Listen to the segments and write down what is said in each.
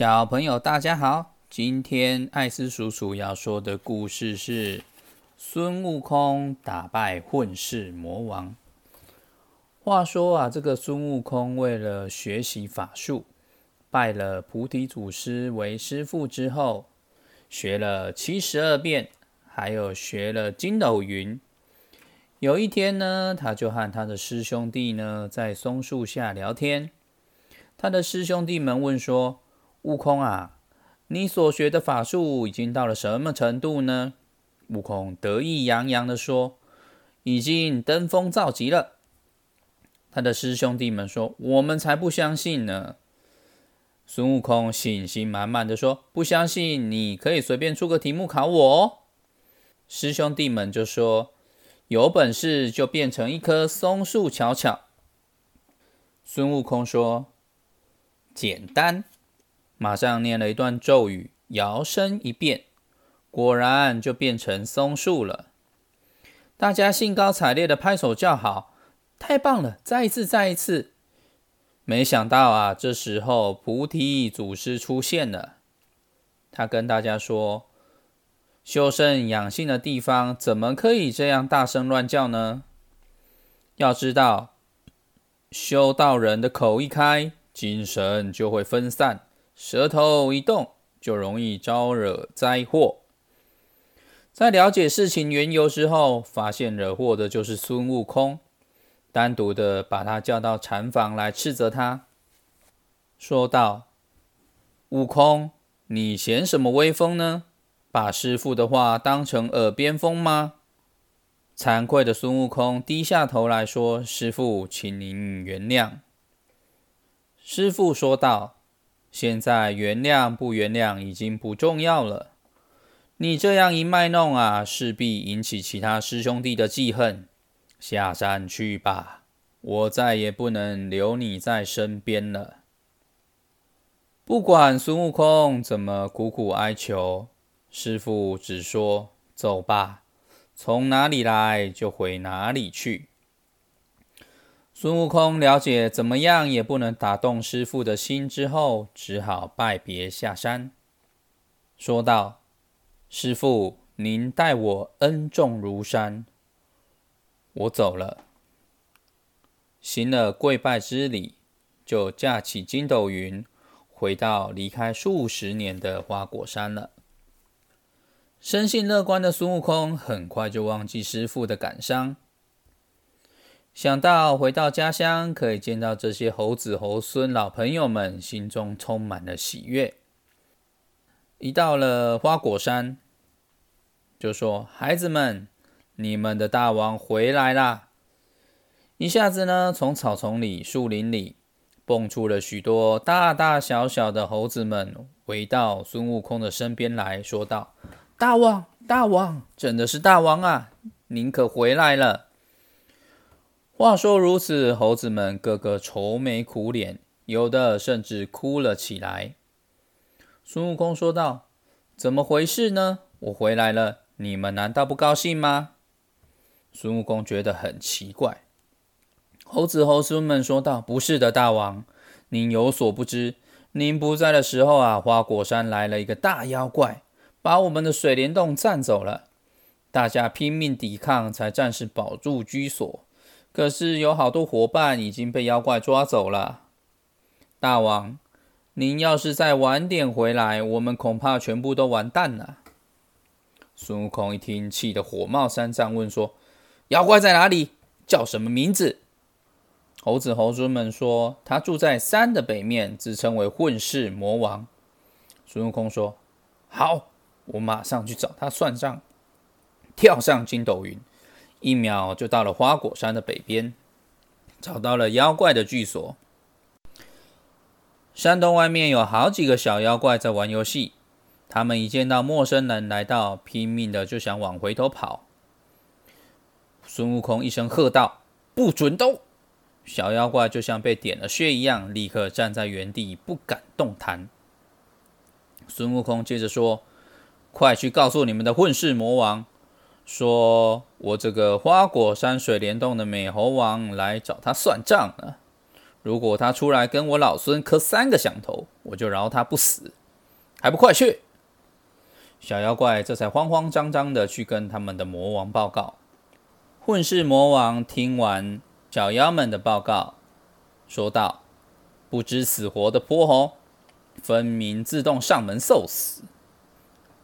小朋友大家好，今天艾斯叔叔要说的故事是孙悟空打败混世魔王。话说啊，这个孙悟空为了学习法术，拜了菩提祖师为师父之后，学了72变，还有学了筋斗云。有一天呢，他就和他的师兄弟呢在松树下聊天。他的师兄弟们问说，悟空啊，你所学的法术已经到了什么程度呢？悟空得意洋洋地说，已经登峰造极了。他的师兄弟们说，我们才不相信呢。孙悟空信心满满地说，不相信你可以随便出个题目考我哦。师兄弟们就说，有本事就变成一棵松树瞧瞧。孙悟空说，简单。马上念了一段咒语，摇身一变，果然就变成松树了。大家兴高采烈的拍手叫好，太棒了，再一次，再一次。没想到啊，这时候菩提祖师出现了。他跟大家说，修身养性的地方怎么可以这样大声乱叫呢？要知道，修道人的口一开，精神就会分散，舌头一动就容易招惹灾祸。在了解事情缘由之后，发现惹祸的就是孙悟空，单独的把他叫到禅房来斥责他，说道，悟空，你显什么威风呢？把师父的话当成耳边风吗？惭愧的孙悟空低下头来说，师父，请您原谅。师父说道，现在原谅不原谅已经不重要了，你这样一卖弄啊，势必引起其他师兄弟的记恨，下山去吧，我再也不能留你在身边了。不管孙悟空怎么苦苦哀求，师父只说，走吧，从哪里来就回哪里去。孙悟空了解怎么样也不能打动师父的心之后，只好拜别下山，说道，师父，您待我恩重如山，我走了。行了跪拜之礼，就驾起筋斗云，回到离开数十年的花果山了。生性乐观的孙悟空很快就忘记师父的感伤，想到回到家乡可以见到这些猴子猴孙老朋友们，心中充满了喜悦。一到了花果山，就说，孩子们，你们的大王回来啦！一下子呢，从草丛里、树林里蹦出了许多大大小小的猴子们，围到孙悟空的身边来说道，大王，大王，真的是大王啊，您可回来了。话说如此，猴子们个个愁眉苦脸，有的甚至哭了起来。孙悟空说道，怎么回事呢？我回来了，你们难道不高兴吗？孙悟空觉得很奇怪。猴子猴孙们说道，不是的，大王，您有所不知，您不在的时候啊，花果山来了一个大妖怪，把我们的水帘洞占走了，大家拼命抵抗才暂时保住居所，可是有好多伙伴已经被妖怪抓走了。大王，您要是再晚点回来，我们恐怕全部都完蛋了。孙悟空一听，气得火冒三丈，问说，妖怪在哪里？叫什么名字？猴子猴孙们说，他住在山的北面，自称为混世魔王。孙悟空说，好，我马上去找他算账。跳上筋斗云，一秒就到了花果山的北边，找到了妖怪的居所。山洞外面有好几个小妖怪在玩游戏，他们一见到陌生人来到，拼命的就想往回头跑。孙悟空一声喝道，不准动！小妖怪就像被点了穴一样，立刻站在原地不敢动弹。孙悟空接着说，快去告诉你们的混世魔王，说我这个花果山水帘洞的美猴王来找他算账了，如果他出来跟我老孙磕3个响头，我就饶他不死，还不快去！小妖怪这才慌慌张张的去跟他们的魔王报告。混世魔王听完小妖们的报告，说道：“不知死活的泼猴，分明自动上门受死。”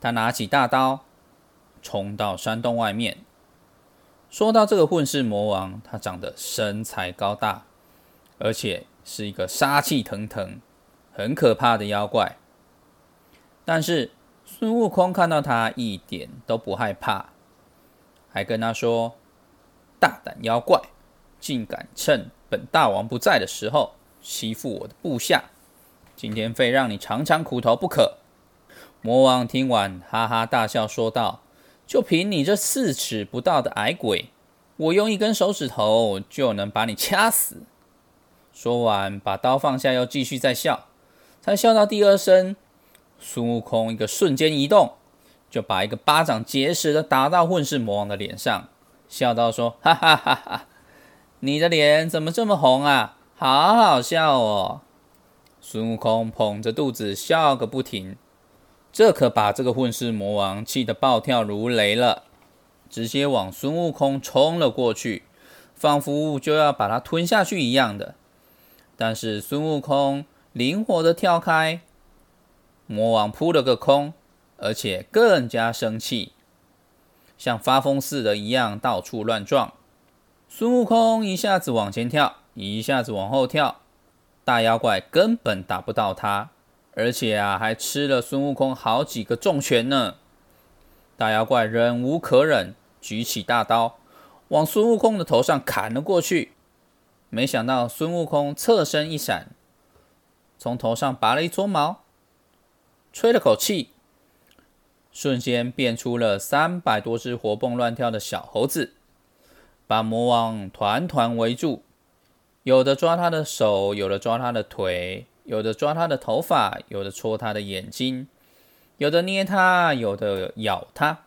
他拿起大刀，冲到山洞外面。说到这个混世魔王，他长得身材高大，而且是一个杀气腾腾、很可怕的妖怪。但是孙悟空看到他一点都不害怕，还跟他说：“大胆妖怪，竟敢趁本大王不在的时候欺负我的部下，今天非让你尝尝苦头不可！”魔王听完哈哈大笑，说道：“就凭你这4尺不到的矮鬼，我用1根手指头就能把你掐死！”说完，把刀放下，又继续再笑。才笑到第2声，孙悟空一个瞬间移动，就把一个巴掌结实的打到混世魔王的脸上，笑到说：“哈哈哈哈，你的脸怎么这么红啊？好好笑哦！”孙悟空捧着肚子笑个不停，这可把这个混世魔王气得暴跳如雷了，直接往孙悟空冲了过去，仿佛就要把他吞下去一样的。但是孙悟空灵活的跳开，魔王扑了个空，而且更加生气，像发疯似的一样到处乱撞。孙悟空一下子往前跳，一下子往后跳，大妖怪根本打不到他，而且还吃了孙悟空好几个重拳呢。大妖怪忍无可忍，举起大刀往孙悟空的头上砍了过去。没想到孙悟空侧身一闪，从头上拔了一撮毛，吹了口气，瞬间变出了300多只活蹦乱跳的小猴子，把魔王团团围住，有的抓他的手，有的抓他的腿，有的抓他的头发，有的戳他的眼睛，有的捏他，有的咬他。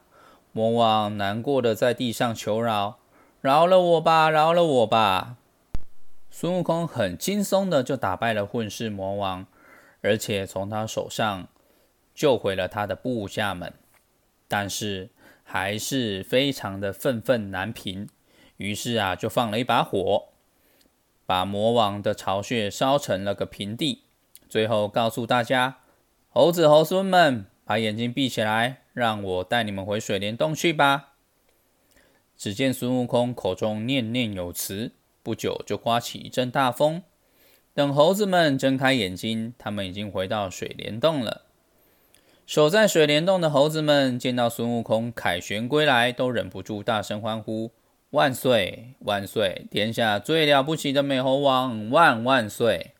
魔王难过的在地上求饶：“饶了我吧，饶了我吧！”孙悟空很轻松的就打败了混世魔王，而且从他手上救回了他的部下们，但是还是非常的愤愤难平，于是就放了一把火，把魔王的巢穴烧成了个平地，最后告诉大家：“猴子猴孙们，把眼睛闭起来，让我带你们回水帘洞去吧。”只见孙悟空口中念念有词，不久就刮起一阵大风，等猴子们睁开眼睛，他们已经回到水帘洞了。守在水帘洞的猴子们见到孙悟空凯旋归来，都忍不住大声欢呼：“万岁万岁，天下最了不起的美猴王，万万岁！”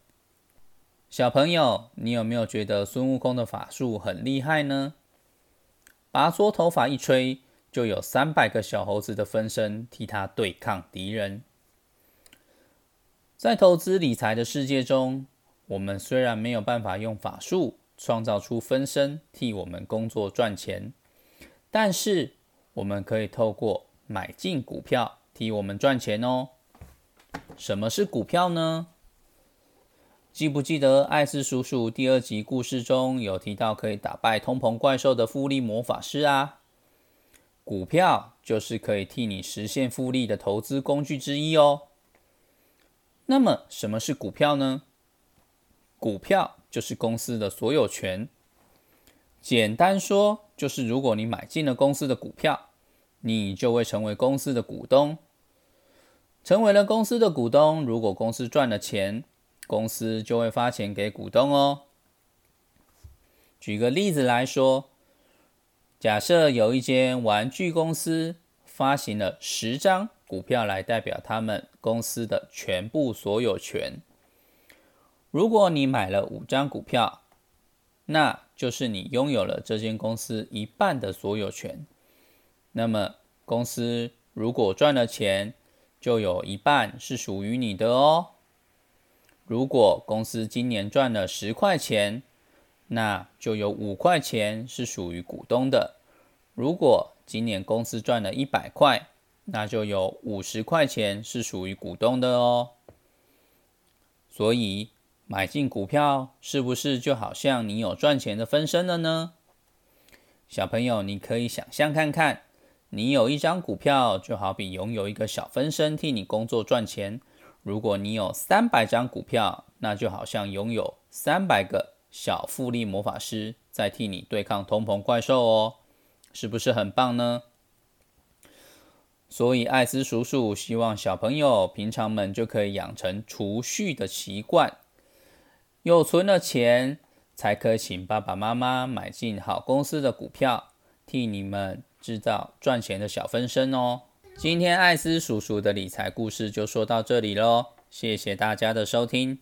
小朋友，你有没有觉得孙悟空的法术很厉害呢？拔撮头发一吹，就有300个小猴子的分身替他对抗敌人。在投资理财的世界中，我们虽然没有办法用法术创造出分身替我们工作赚钱，但是我们可以透过买进股票替我们赚钱哦。什么是股票呢？记不记得艾斯叔叔第2集故事中有提到可以打败通膨怪兽的复利魔法师啊？股票就是可以替你实现复利的投资工具之一哦。那么什么是股票呢？股票就是公司的所有权，简单说就是如果你买进了公司的股票，你就会成为公司的股东。成为了公司的股东，如果公司赚了钱，公司就会发钱给股东哦。举个例子来说，假设有一间玩具公司发行了10张股票来代表他们公司的全部所有权。如果你买了5张股票，那就是你拥有了这间公司1半的所有权。那么公司如果赚了钱，就有1半是属于你的哦。如果公司今年赚了10块钱，那就有5块钱是属于股东的。如果今年公司赚了100块，那就有50块钱是属于股东的哦。所以买进股票是不是就好像你有赚钱的分身了呢？小朋友，你可以想象看看，你有一张股票，就好比拥有一个小分身替你工作赚钱。如果你有300张股票，那就好像拥有300个小复利魔法师在替你对抗通膨怪兽哦，是不是很棒呢？所以艾斯叔叔希望小朋友平常们就可以养成储蓄的习惯，有存了钱才可以请爸爸妈妈买进好公司的股票，替你们制造赚钱的小分身哦。今天艾斯叔叔的理财故事就说到这里咯，谢谢大家的收听。